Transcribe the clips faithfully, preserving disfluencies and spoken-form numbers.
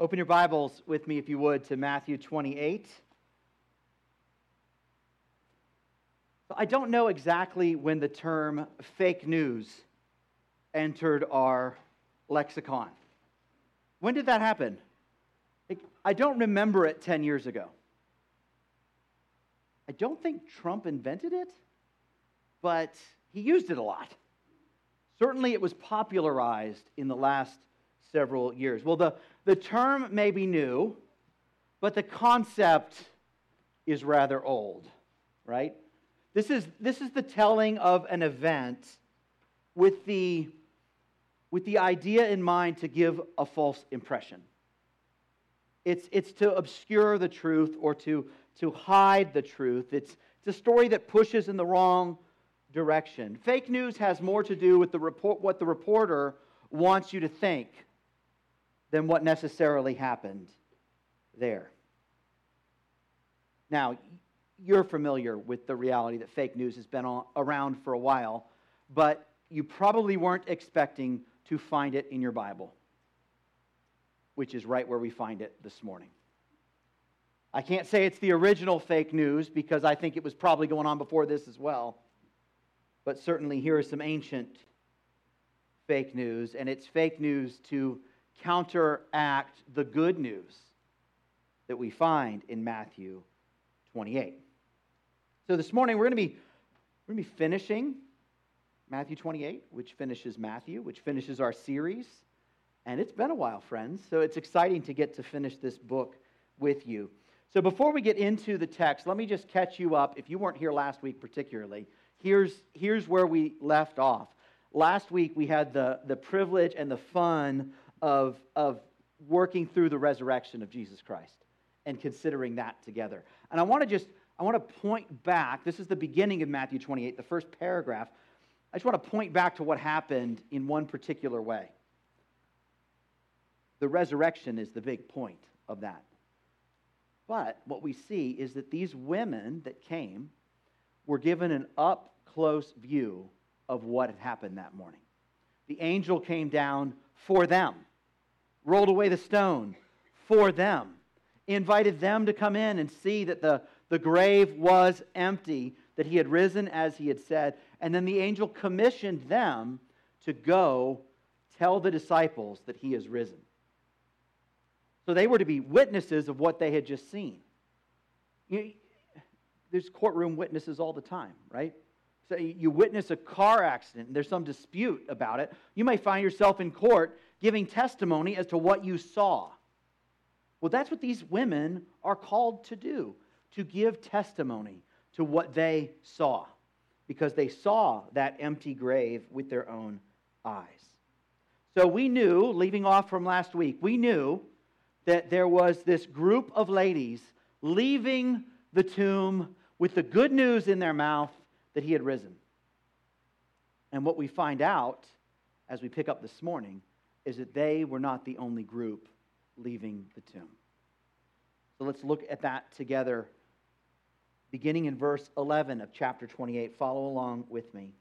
Open your Bibles with me, if you would, to Matthew twenty-eight. I don't know exactly when the term fake news entered our lexicon. When did that happen? I don't remember it ten years ago. I don't think Trump invented it, but he used it a lot. Certainly it was popularized in the last several years. Well, the, the term may be new, but the concept is rather old, right? This is, this is the telling of an event with the, with the idea in mind to give a false impression. It's, it's to obscure the truth or to, to hide the truth. It's, it's a story that pushes in the wrong direction. Fake news has more to do with the report, what the reporter wants you to think than what necessarily happened there. Now, you're familiar with the reality that fake news has been on, around for a while, but you probably weren't expecting to find it in your Bible, which is right where we find it this morning. I can't say it's the original fake news because I think it was probably going on before this as well, but certainly here is some ancient fake news, and it's fake news to counteract the good news that we find in Matthew twenty-eight. So this morning we're going to be we're going to be finishing Matthew twenty-eight, which finishes Matthew, which finishes our series. And it's been a while, friends, so it's exciting to get to finish this book with you. So before we get into the text, let me just catch you up. If you weren't here last week particularly, here's, here's where we left off. Last week we had the, the privilege and the fun of, of working through the resurrection of Jesus Christ and considering that together. And I want to just, I want to point back, this is the beginning of Matthew twenty-eight, the first paragraph. I just want to point back to what happened in one particular way. The resurrection is the big point of that. But what we see is that these women that came were given an up-close view of what had happened that morning. The angel came down for them, rolled away the stone for them, invited them to come in and see that the, the grave was empty, that he had risen as he had said. And then the angel commissioned them to go tell the disciples that he is risen. So they were to be witnesses of what they had just seen. You know, there's courtroom witnesses all the time, right? So you witness a car accident and there's some dispute about it. You may find yourself in court giving testimony as to what you saw. Well, that's what these women are called to do, to give testimony to what they saw, because they saw that empty grave with their own eyes. So we knew, leaving off from last week, we knew that there was this group of ladies leaving the tomb with the good news in their mouth that he had risen. And what we find out as we pick up this morning is that they were not the only group leaving the tomb. So let's look at that together, beginning in verse eleven of chapter twenty-eight. Follow along with me.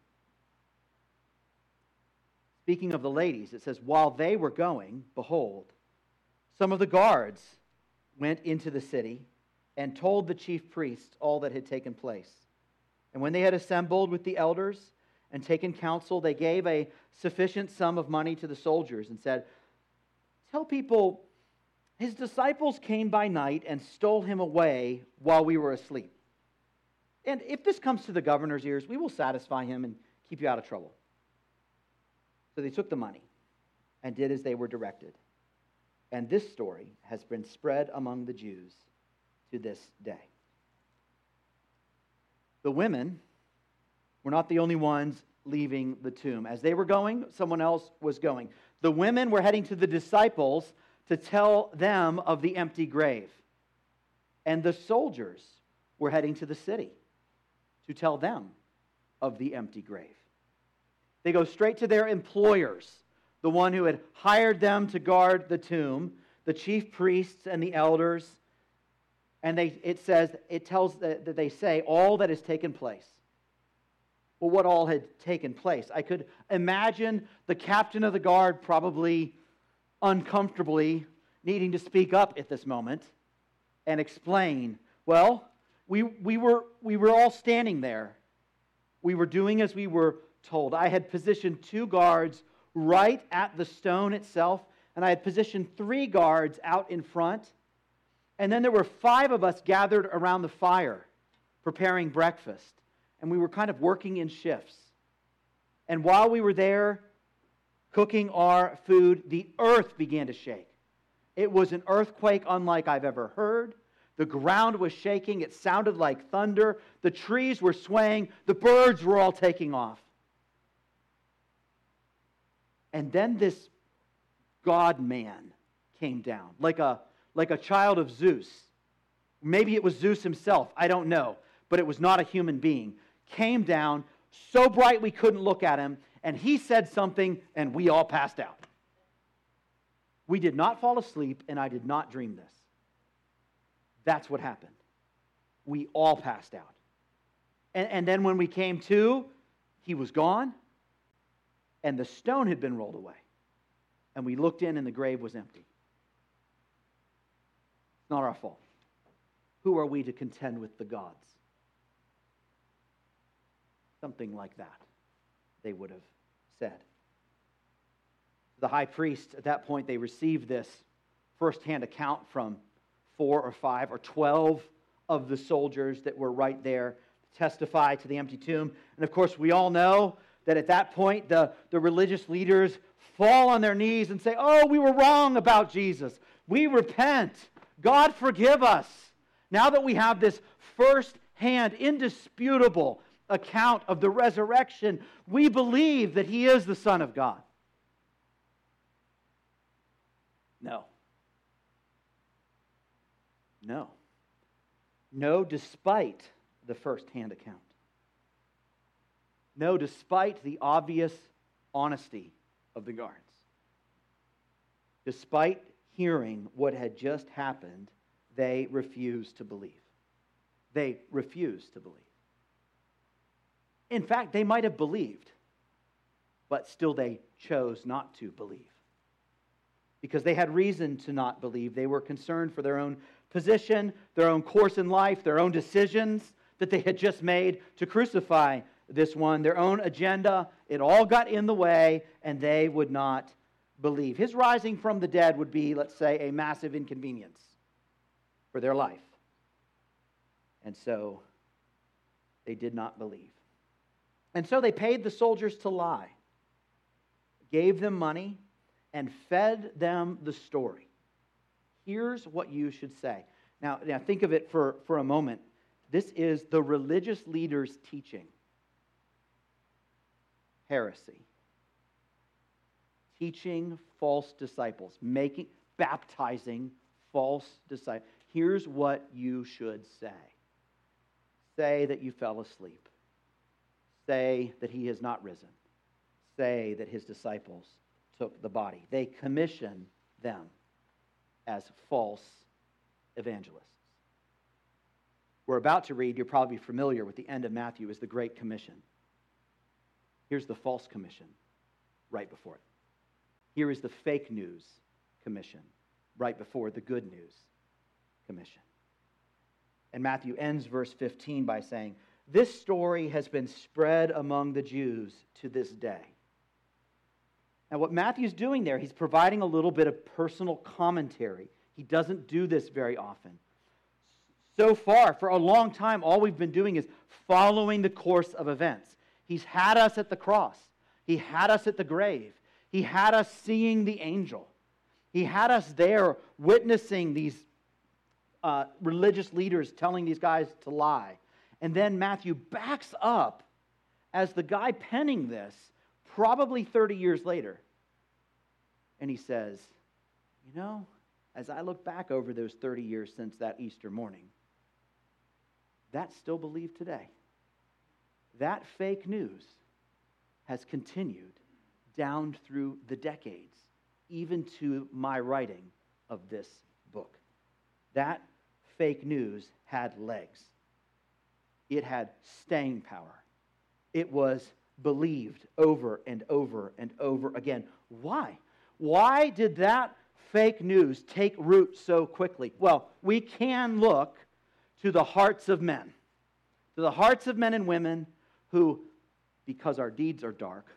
Speaking of the ladies, it says, while they were going, behold, some of the guards went into the city and told the chief priests all that had taken place. And when they had assembled with the elders and taken counsel, they gave a sufficient sum of money to the soldiers and said, tell people, his disciples came by night and stole him away while we were asleep. And if this comes to the governor's ears, we will satisfy him and keep you out of trouble. So they took the money and did as they were directed. And this story has been spread among the Jews to this day. The women were not the only ones leaving the tomb. As they were going, someone else was going. The women were heading to the disciples to tell them of the empty grave. And the soldiers were heading to the city to tell them of the empty grave. They go straight to their employers, the one who had hired them to guard the tomb, the chief priests and the elders. And they, it says, it tells that they say all that has taken place. Well, what all had taken place? I could imagine the captain of the guard probably uncomfortably needing to speak up at this moment and explain, well, we, we, were, we were all standing there. We were doing as we were told. I had positioned two guards right at the stone itself, and I had positioned three guards out in front. And then there were five of us gathered around the fire preparing breakfast, and we were kind of working in shifts. And while we were there cooking our food, the earth began to shake. It was an earthquake unlike I've ever heard. The ground was shaking. It sounded like thunder. The trees were swaying. The birds were all taking off. And then this God-man came down, like a, like a child of Zeus. Maybe it was Zeus himself. I don't know. But it was not a human being. Came down so bright we couldn't look at him. And he said something, and we all passed out. We did not fall asleep, and I did not dream this. That's what happened. We all passed out. And, and then when we came to, he was gone, and the stone had been rolled away. And we looked in, and the grave was empty. It's not our fault. Who are we to contend with the gods? Something like that, they would have said. The high priest, at that point, they received this firsthand account from four or five or twelve of the soldiers that were right there to testify to the empty tomb. And of course, we all know that at that point, the, the religious leaders fall on their knees and say, oh, we were wrong about Jesus. We repent. God forgive us. Now that we have this first-hand, indisputable account of the resurrection, we believe that he is the Son of God. No. No. No, despite the first-hand account. No, despite the obvious honesty of the guards. Despite hearing what had just happened, they refused to believe. They refused to believe. In fact, they might have believed, but still they chose not to believe. Because they had reason to not believe. They were concerned for their own position, their own course in life, their own decisions that they had just made to crucify this one, their own agenda. It all got in the way, and they would not believe. His rising from the dead would be, let's say, a massive inconvenience for their life. And so they did not believe. And so they paid the soldiers to lie, gave them money, and fed them the story. Here's what you should say. Now, now think of it for, for a moment. This is the religious leaders' teaching. Heresy. Teaching false disciples. Making, baptizing false disciples. Here's what you should say. Say that you fell asleep. Say that he has not risen. Say that his disciples took the body. They commission them as false evangelists. We're about to read, you're probably familiar with the end of Matthew, is the Great Commission. Here's the false commission right before it. Here is the fake news commission right before the good news commission. And Matthew ends verse fifteen by saying, this story has been spread among the Jews to this day. Now, what Matthew's doing there, he's providing a little bit of personal commentary. He doesn't do this very often. So far, for a long time, all we've been doing is following the course of events. He's had us at the cross. He had us at the grave. He had us seeing the angel. He had us there witnessing these uh, religious leaders telling these guys to lie. And then Matthew backs up as the guy penning this, probably thirty years later. And he says, you know, as I look back over those thirty years since that Easter morning, that's still believed today. That fake news has continued down through the decades, even to my writing of this book. That fake news had legs. It had staying power. It was believed over and over and over again. Why? Why did that fake news take root so quickly? Well, we can look to the hearts of men, to the hearts of men and women who, because our deeds are dark,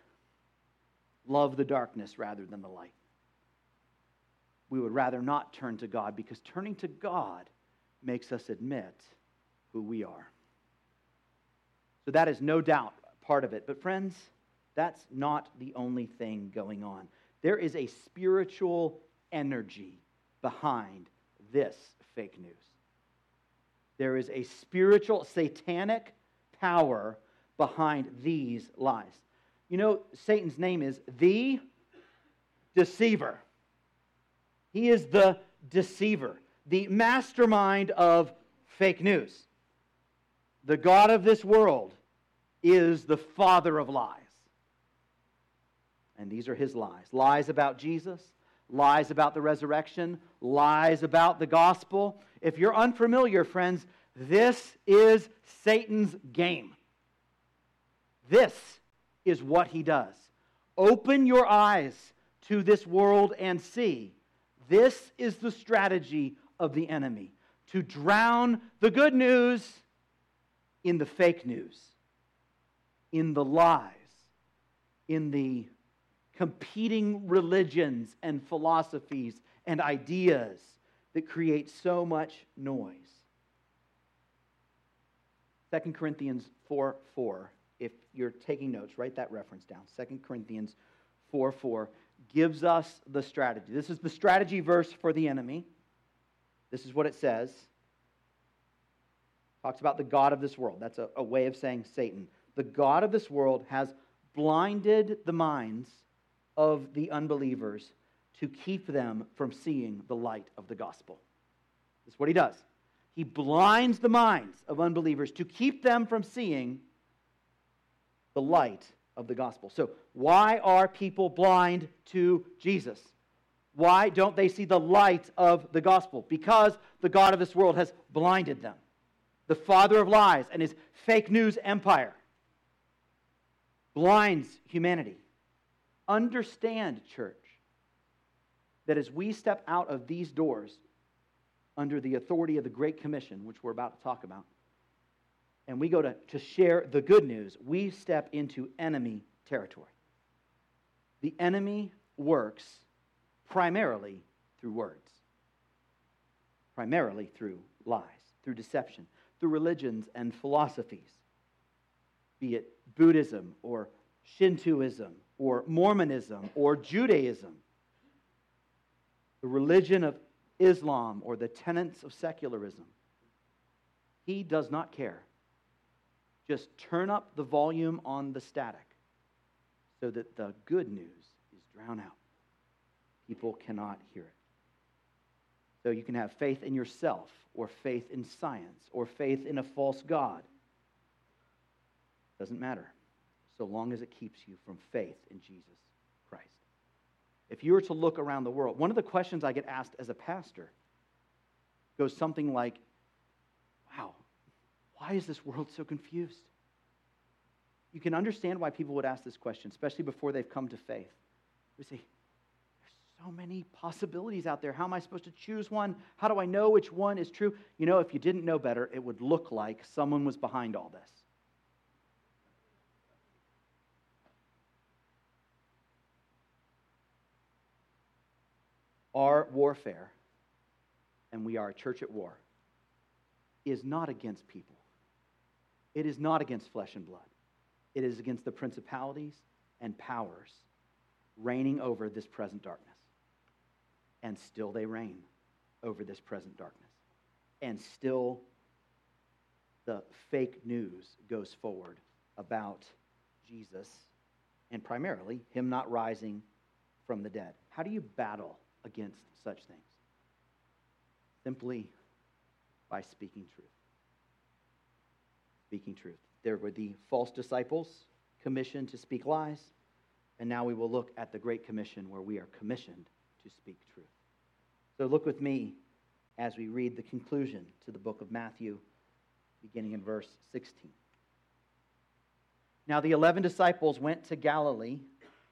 love the darkness rather than the light. We would rather not turn to God, because turning to God makes us admit who we are. So that is no doubt part of it. But friends, that's not the only thing going on. There is a spiritual energy behind this fake news. There is a spiritual satanic power behind these lies. You know, Satan's name is the deceiver. He is the deceiver, the mastermind of fake news. The god of this world is the father of lies. And these are his lies. Lies about Jesus, lies about the resurrection, lies about the gospel. If you're unfamiliar, friends, this is Satan's game. This is what he does. Open your eyes to this world and see. This is the strategy of the enemy, to drown the good news in the fake news, in the lies, in the competing religions and philosophies and ideas that create so much noise. Second Corinthians four four. If you're taking notes, write that reference down. Second Corinthians four four gives us the strategy. This is the strategy verse for the enemy. This is what it says. Talks about the god of this world. That's a, a way of saying Satan. The god of this world has blinded the minds of the unbelievers to keep them from seeing the light of the gospel. That's what he does. He blinds the minds of unbelievers to keep them from seeing the light of the gospel. So why are people blind to Jesus? Why don't they see the light of the gospel? Because the god of this world has blinded them. The father of lies and his fake news empire blinds humanity. Understand, church, that as we step out of these doors under the authority of the Great Commission, which we're about to talk about, and we go to, to share the good news, we step into enemy territory. The enemy works primarily through words, primarily through lies, through deception, through religions and philosophies, be it Buddhism or Shintoism or Mormonism or Judaism, the religion of Islam or the tenets of secularism. He does not care. Just turn up the volume on the static so that the good news is drowned out. People cannot hear it. So you can have faith in yourself or faith in science or faith in a false god. Doesn't matter, so long as it keeps you from faith in Jesus Christ. If you were to look around the world, one of the questions I get asked as a pastor goes something like, wow, why is this world so confused? You can understand why people would ask this question, especially before they've come to faith. We say, there's so many possibilities out there. How am I supposed to choose one? How do I know which one is true? You know, if you didn't know better, it would look like someone was behind all this. Our warfare, and we are a church at war, is not against people. It is not against flesh and blood. It is against the principalities and powers reigning over this present darkness. And still they reign over this present darkness. And still the fake news goes forward about Jesus and primarily him not rising from the dead. How do you battle against such things? Simply by speaking truth. Speaking truth. There were the false disciples commissioned to speak lies, and now we will look at the Great Commission where we are commissioned to speak truth. So look with me as we read the conclusion to the book of Matthew, beginning in verse sixteen. Now the eleven disciples went to Galilee,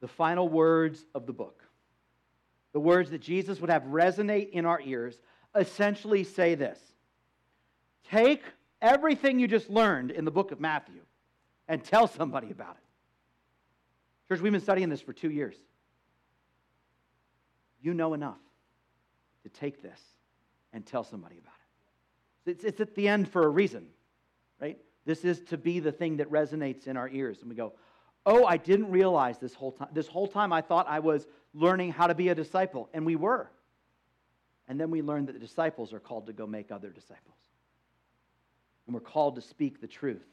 The final words of the book, the words that Jesus would have resonate in our ears, essentially say this: take everything you just learned in the book of Matthew and tell somebody about it. Church, we've been studying this for two years. You know enough to take this and tell somebody about it. It's, it's at the end for a reason, right? This is to be the thing that resonates in our ears. And we go, oh, I didn't realize this whole time. This whole time I thought I was learning how to be a disciple, and we were. And then we learned that the disciples are called to go make other disciples. And we're called to speak the truth.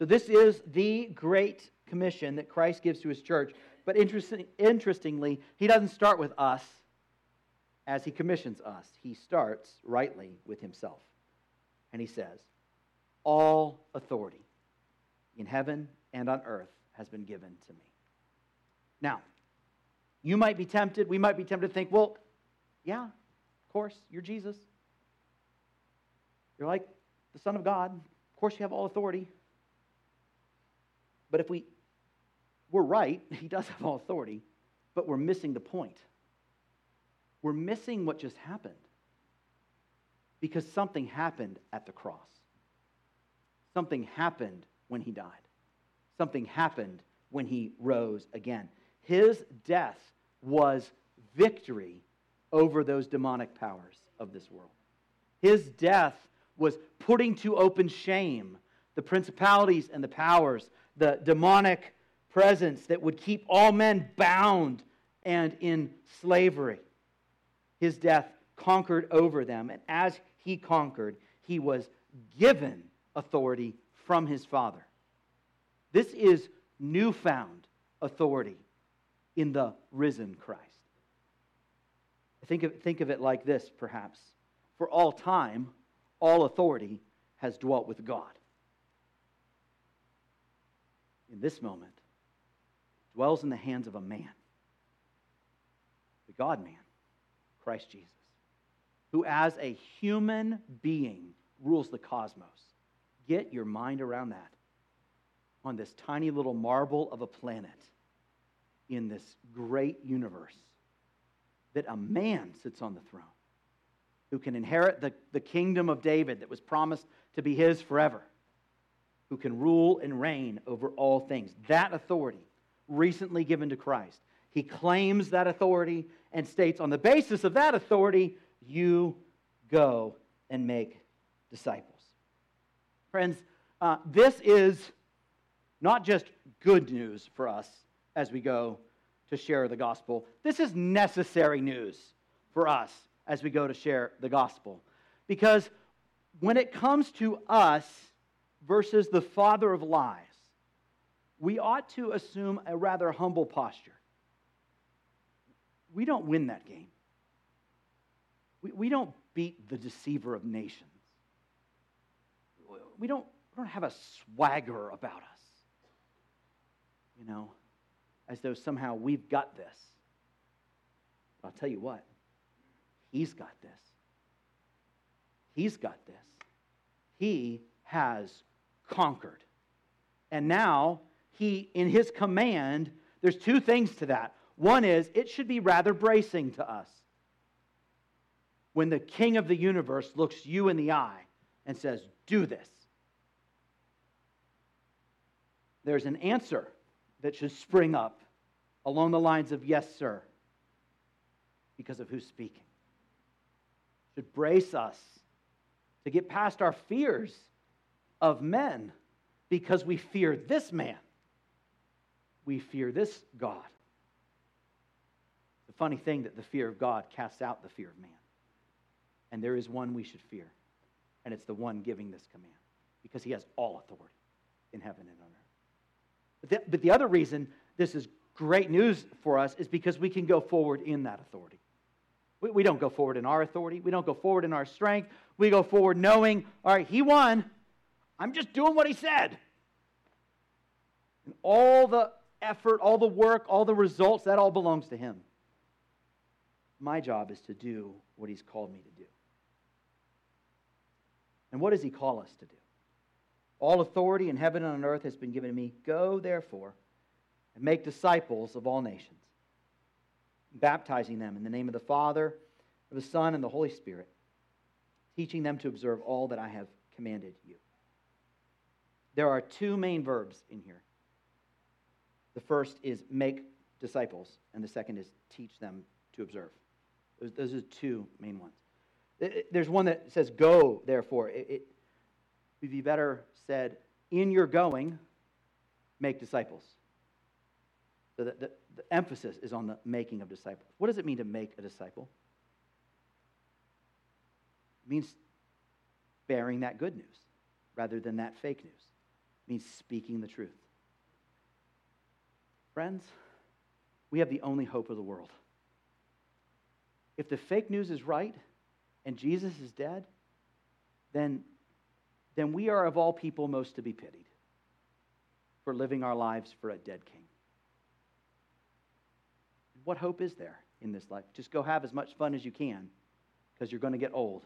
So this is the great commission that Christ gives to his church. But interesting, interestingly, he doesn't start with us as he commissions us. He starts rightly with himself. And he says, all authority in heaven and on earth has been given to me. Now, you might be tempted, we might be tempted to think, well, yeah, of course, you're Jesus. You're like the Son of God. Of course you have all authority. But if we we're right, he does have all authority, but we're missing the point. We're missing what just happened, because something happened at the cross. Something happened when he died. Something happened when he rose again. His death was victory over those demonic powers of this world. His death was putting to open shame the principalities and the powers, the demonic presence that would keep all men bound and in slavery. His death conquered over them, and as he conquered, he was given authority from his Father. This is newfound authority in the risen Christ. Think of, think of it like this, perhaps. For all time, all authority has dwelt with God. In this moment, it dwells in the hands of a man, the God-man, Christ Jesus, who as a human being rules the cosmos. Get your mind around that. On this tiny little marble of a planet, in this great universe, that a man sits on the throne who can inherit the, the kingdom of David that was promised to be his forever, who can rule and reign over all things. That authority, recently given to Christ, he claims that authority and states, on the basis of that authority, you go and make disciples. Friends, uh, this is not just good news for us as we go to share the gospel. This is necessary news for us as we go to share the gospel. Because when it comes to us versus the father of lies, we ought to assume a rather humble posture. We don't win that game. We, we don't beat the deceiver of nations. We don't, we don't have a swagger about us, you know, as though somehow we've got this. But I'll tell you what, he's got this. He's got this. He has conquered. And now, he, in his command, there's two things to that. One is, it should be rather bracing to us when the King of the universe looks you in the eye and says, do this. There's an answer that should spring up along the lines of, yes, sir, because of who's speaking. It should brace us to get past our fears of men, because we fear this man. We fear this God. The funny thing that the fear of God casts out the fear of man. And there is one we should fear, and it's the one giving this command, because he has all authority in heaven and on earth. But the, but the other reason this is great news for us is because we can go forward in that authority. We, we don't go forward in our authority. We don't go forward in our strength. We go forward knowing, all right, he won. I'm just doing what he said. And all the effort, all the work, all the results, that all belongs to him. My job is to do what he's called me to do. And what does he call us to do? All authority in heaven and on earth has been given to me. Go, therefore, and make disciples of all nations, baptizing them in the name of the Father, of the Son, and the Holy Spirit, teaching them to observe all that I have commanded you. There are two main verbs in here. The first is make disciples, and the second is teach them to observe. Those, those are two main ones. There's one that says, go, therefore. It, it would be better said, in your going, make disciples. So the, the, the emphasis is on the making of disciples. What does it mean to make a disciple? It means bearing that good news rather than that fake news. It means speaking the truth. Friends, we have the only hope of the world. If the fake news is right, and Jesus is dead, then, then we are of all people most to be pitied for living our lives for a dead king. What hope is there in this life? Just go have as much fun as you can, because you're going to get old,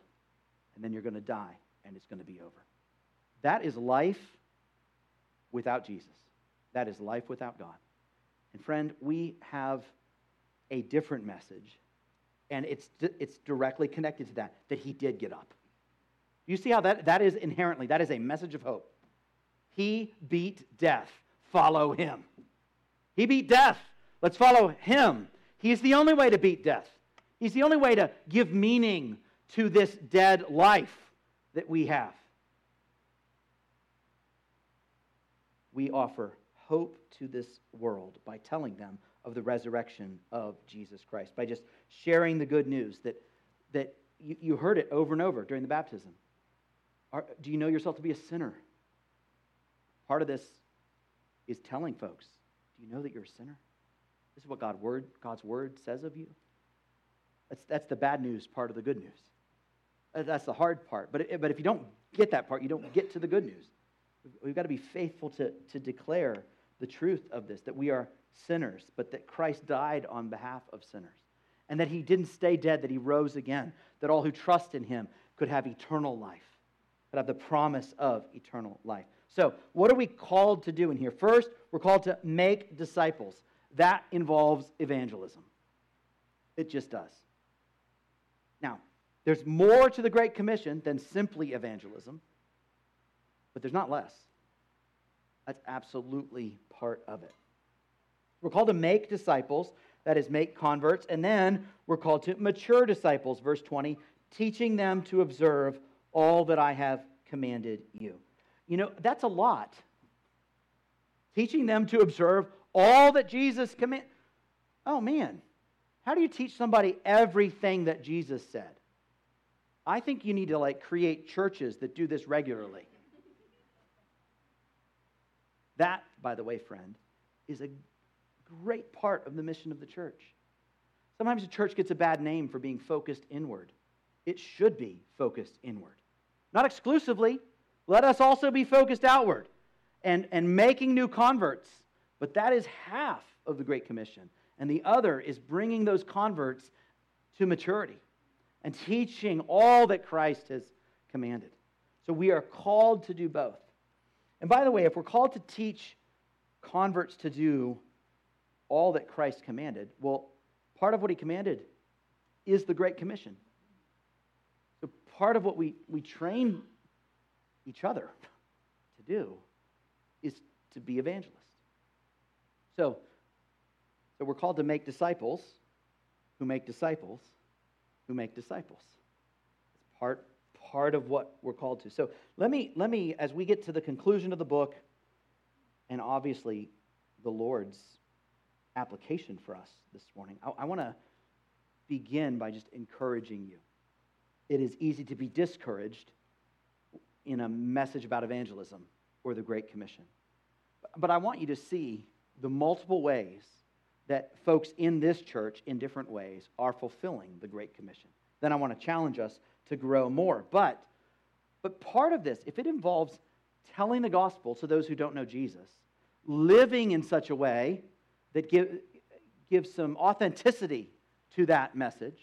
and then you're going to die, and it's going to be over. That is life without Jesus. That is life without God. And friend, we have a different message. And it's it's directly connected to that, that he did get up. You see how that, that is inherently, that is a message of hope. He beat death. Follow him. He beat death. Let's follow him. He's the only way to beat death. He's the only way to give meaning to this dead life that we have. We offer hope to this world by telling them of the resurrection of Jesus Christ, by just sharing the good news that that you, you heard it over and over during the baptism. Are, do you know yourself to be a sinner? Part of this is telling folks, do you know that you're a sinner? This is what God word, God's word says of you. That's, that's the bad news part of the good news. That's the hard part. But, it, but if you don't get that part, you don't get to the good news. We've got to be faithful to, to declare the truth of this, that we are sinners, but that Christ died on behalf of sinners, and that he didn't stay dead, that he rose again, that all who trust in him could have eternal life, could have the promise of eternal life. So what are we called to do in here? First, we're called to make disciples. That involves evangelism. It just does. Now, there's more to the Great Commission than simply evangelism, but there's not less. That's absolutely part of it. We're called to make disciples, that is, make converts, and then we're called to mature disciples, verse twenty, teaching them to observe all that I have commanded you. You know, that's a lot. Teaching them to observe all that Jesus commanded. Oh, man, how do you teach somebody everything that Jesus said? I think you need to, like, create churches that do this regularly. That, by the way, friend, is a great part of the mission of the church. Sometimes the church gets a bad name for being focused inward. It should be focused inward. Not exclusively. Let us also be focused outward and, and making new converts. But that is half of the Great Commission. And the other is bringing those converts to maturity and teaching all that Christ has commanded. So we are called to do both. And by the way, if we're called to teach converts to do all that Christ commanded, well, part of what he commanded is the Great Commission. So part of what we, we train each other to do is to be evangelists. So, so we're called to make disciples who make disciples who make disciples. It's part, part of what we're called to. So let me, let me, as we get to the conclusion of the book, and obviously the Lord's application for us this morning, I, I want to begin by just encouraging you. It is easy to be discouraged in a message about evangelism or the Great Commission. But, but I want you to see the multiple ways that folks in this church, in different ways, are fulfilling the Great Commission. Then I want to challenge us to grow more. But, but part of this, if it involves telling the gospel to those who don't know Jesus, living in such a way that give, gives some authenticity to that message,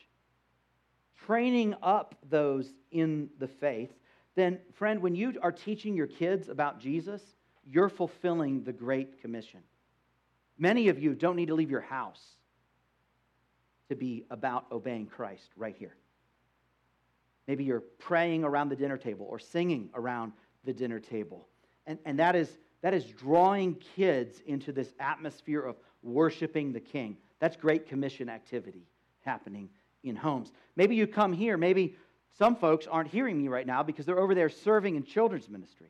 training up those in the faith, then, friend, when you are teaching your kids about Jesus, you're fulfilling the Great Commission. Many of you don't need to leave your house to be about obeying Christ right here. Maybe you're praying around the dinner table or singing around the dinner table. And, and that is, that is drawing kids into this atmosphere of worshiping the King. That's Great Commission activity happening in homes. Maybe you come here. Maybe some folks aren't hearing me right now because they're over there serving in children's ministry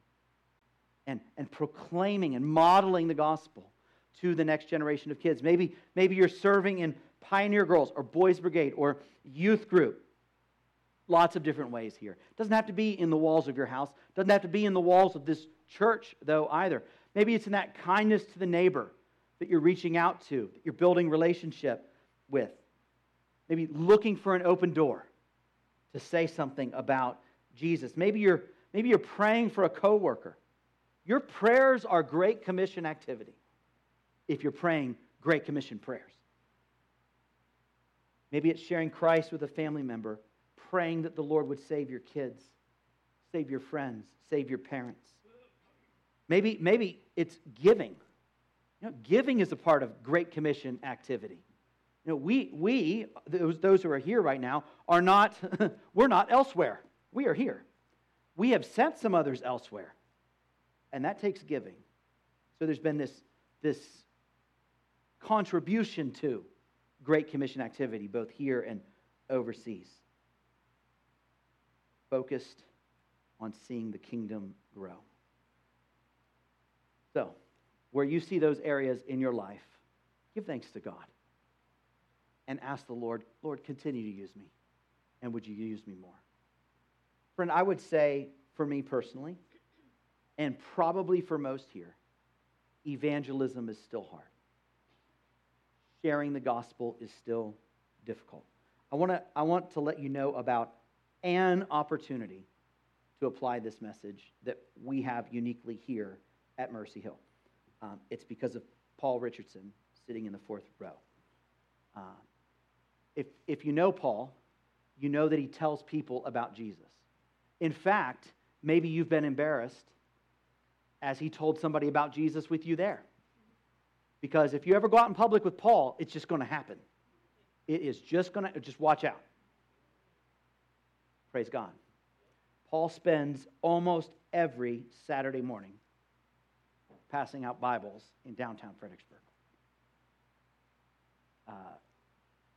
and, and proclaiming and modeling the gospel to the next generation of kids. Maybe, maybe you're serving in Pioneer Girls or Boys Brigade or youth group. Lots of different ways here. It doesn't have to be in the walls of your house. It doesn't have to be in the walls of this church, though, either. Maybe it's in that kindness to the neighbor that you're reaching out to, that you're building relationship with. Maybe looking for an open door to say something about Jesus. Maybe you're, maybe you're praying for a coworker. Your prayers are Great Commission activity if you're praying Great Commission prayers. Maybe it's sharing Christ with a family member, praying that the Lord would save your kids, save your friends, save your parents. Maybe, maybe it's giving. You know, giving is a part of Great Commission activity. You know, we, we those, those who are here right now, are not, we're not elsewhere. We are here. We have sent some others elsewhere, and that takes giving. So there's been this, this contribution to Great Commission activity, both here and overseas, focused on seeing the kingdom grow. So, where you see those areas in your life, give thanks to God. And ask the Lord, Lord, continue to use me. And would you use me more? Friend, I would say for me personally, and probably for most here, evangelism is still hard. Sharing the gospel is still difficult. I want to I want to let you know about an opportunity to apply this message that we have uniquely here at Mercy Hill. Um, it's because of Paul Richardson sitting in the fourth row. Uh, If if you know Paul, you know that he tells people about Jesus. In fact, maybe you've been embarrassed as he told somebody about Jesus with you there. Because if you ever go out in public with Paul, it's just going to happen. It is just going to, just watch out. Praise God. Paul spends almost every Saturday morning passing out Bibles in downtown Fredericksburg. Uh,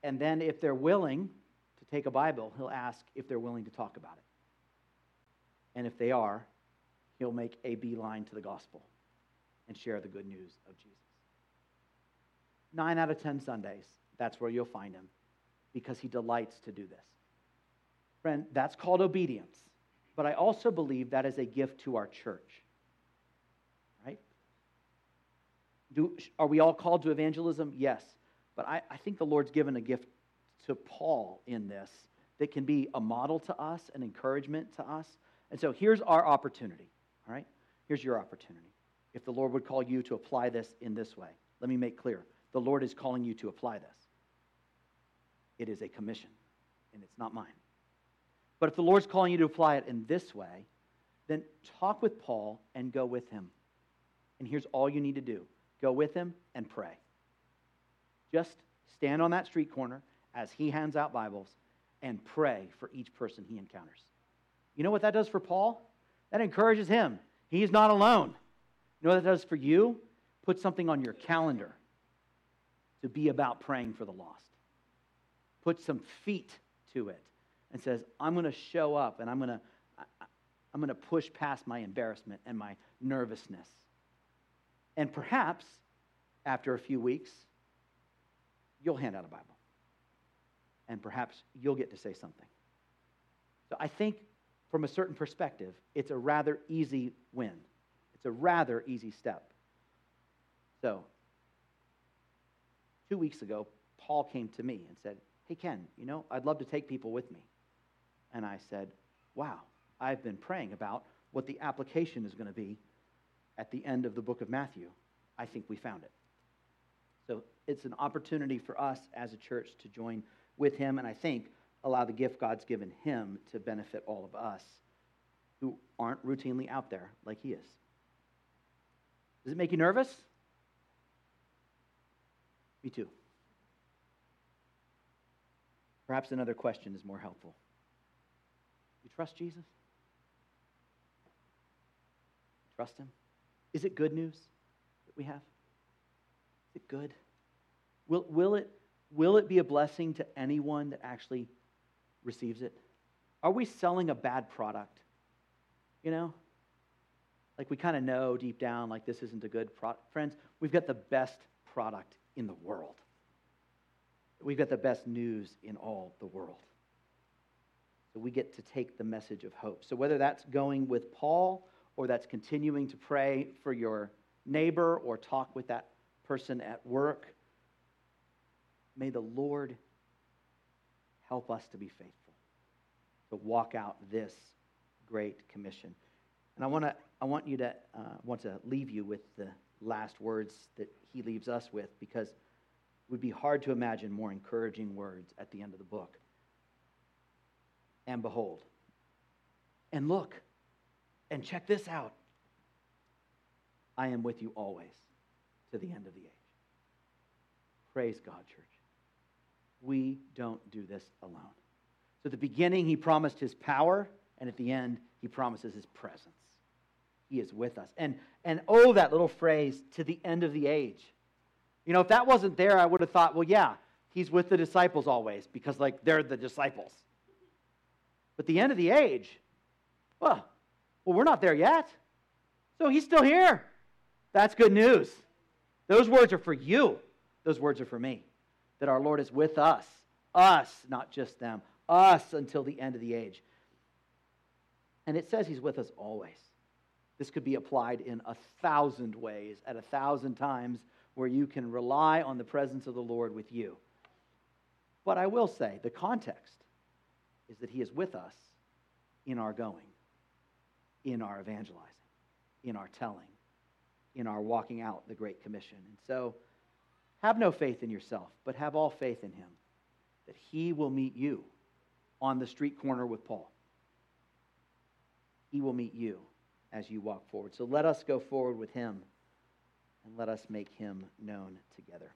And then if they're willing to take a Bible, he'll ask if they're willing to talk about it. And if they are, he'll make a beeline to the gospel and share the good news of Jesus. Nine out of ten Sundays, that's where you'll find him because he delights to do this. Friend, that's called obedience. But I also believe that is a gift to our church. Right? Do, are we all called to evangelism? Yes. But I, I think the Lord's given a gift to Paul in this that can be a model to us, an encouragement to us. And so here's our opportunity, all right? Here's your opportunity. If the Lord would call you to apply this in this way, let me make clear. The Lord is calling you to apply this. It is a commission, and it's not mine. But if the Lord's calling you to apply it in this way, then talk with Paul and go with him. And here's all you need to do. Go with him and pray. Just stand on that street corner as he hands out Bibles and pray for each person he encounters. You know what that does for Paul? That encourages him. He's not alone. You know what that does for you? Put something on your calendar to be about praying for the lost. Put some feet to it and says, I'm going to show up and I'm going to I'm going to push past my embarrassment and my nervousness. And perhaps after a few weeks, you'll hand out a Bible, and perhaps you'll get to say something. So I think from a certain perspective, it's a rather easy win. It's a rather easy step So, two weeks ago, Paul came to me and said, hey, Ken, you know, I'd love to take people with me. And I said, wow, I've been praying about what the application is going to be at the end of the book of Matthew. I think we found it. So it's an opportunity for us as a church to join with him, and I think allow the gift God's given him to benefit all of us who aren't routinely out there like he is. Does it make you nervous? Me too. Perhaps another question is more helpful. You trust Jesus? Trust him? Is it good news that we have? Is it good? Will, will it, will it be a blessing to anyone that actually receives it? Are we selling a bad product? You know? Like we kind of know deep down, like this isn't a good product. Friends, we've got the best product in the world. We've got the best news in all the world. So we get to take the message of hope. So whether that's going with Paul or that's continuing to pray for your neighbor or talk with that person at work, may the Lord help us to be faithful, to walk out this great commission. And I want to, I want you to, uh, want to leave you with the last words that he leaves us with, because it would be hard to imagine more encouraging words at the end of the book. And behold, and look, and check this out. I am with you always to the end of the age. Praise God, church. We don't do this alone. So at the beginning, he promised his power, and at the end, he promises his presence. He is with us. And, and oh, that little phrase, to the end of the age. You know, if that wasn't there, I would have thought, well, yeah, he's with the disciples always, because, like, they're the disciples. But the end of the age, well, well, we're not there yet. So he's still here. That's good news. Those words are for you. Those words are for me. That our Lord is with us. Us, not just them. Us until the end of the age. And it says he's with us always. This could be applied in a thousand ways, at a thousand times, where you can rely on the presence of the Lord with you. But I will say, the context is that he is with us in our going, in our evangelizing, in our telling, in our walking out the Great Commission. And so, have no faith in yourself, but have all faith in him, that he will meet you on the street corner with Paul. He will meet you as you walk forward. So let us go forward with him, and let us make him known together.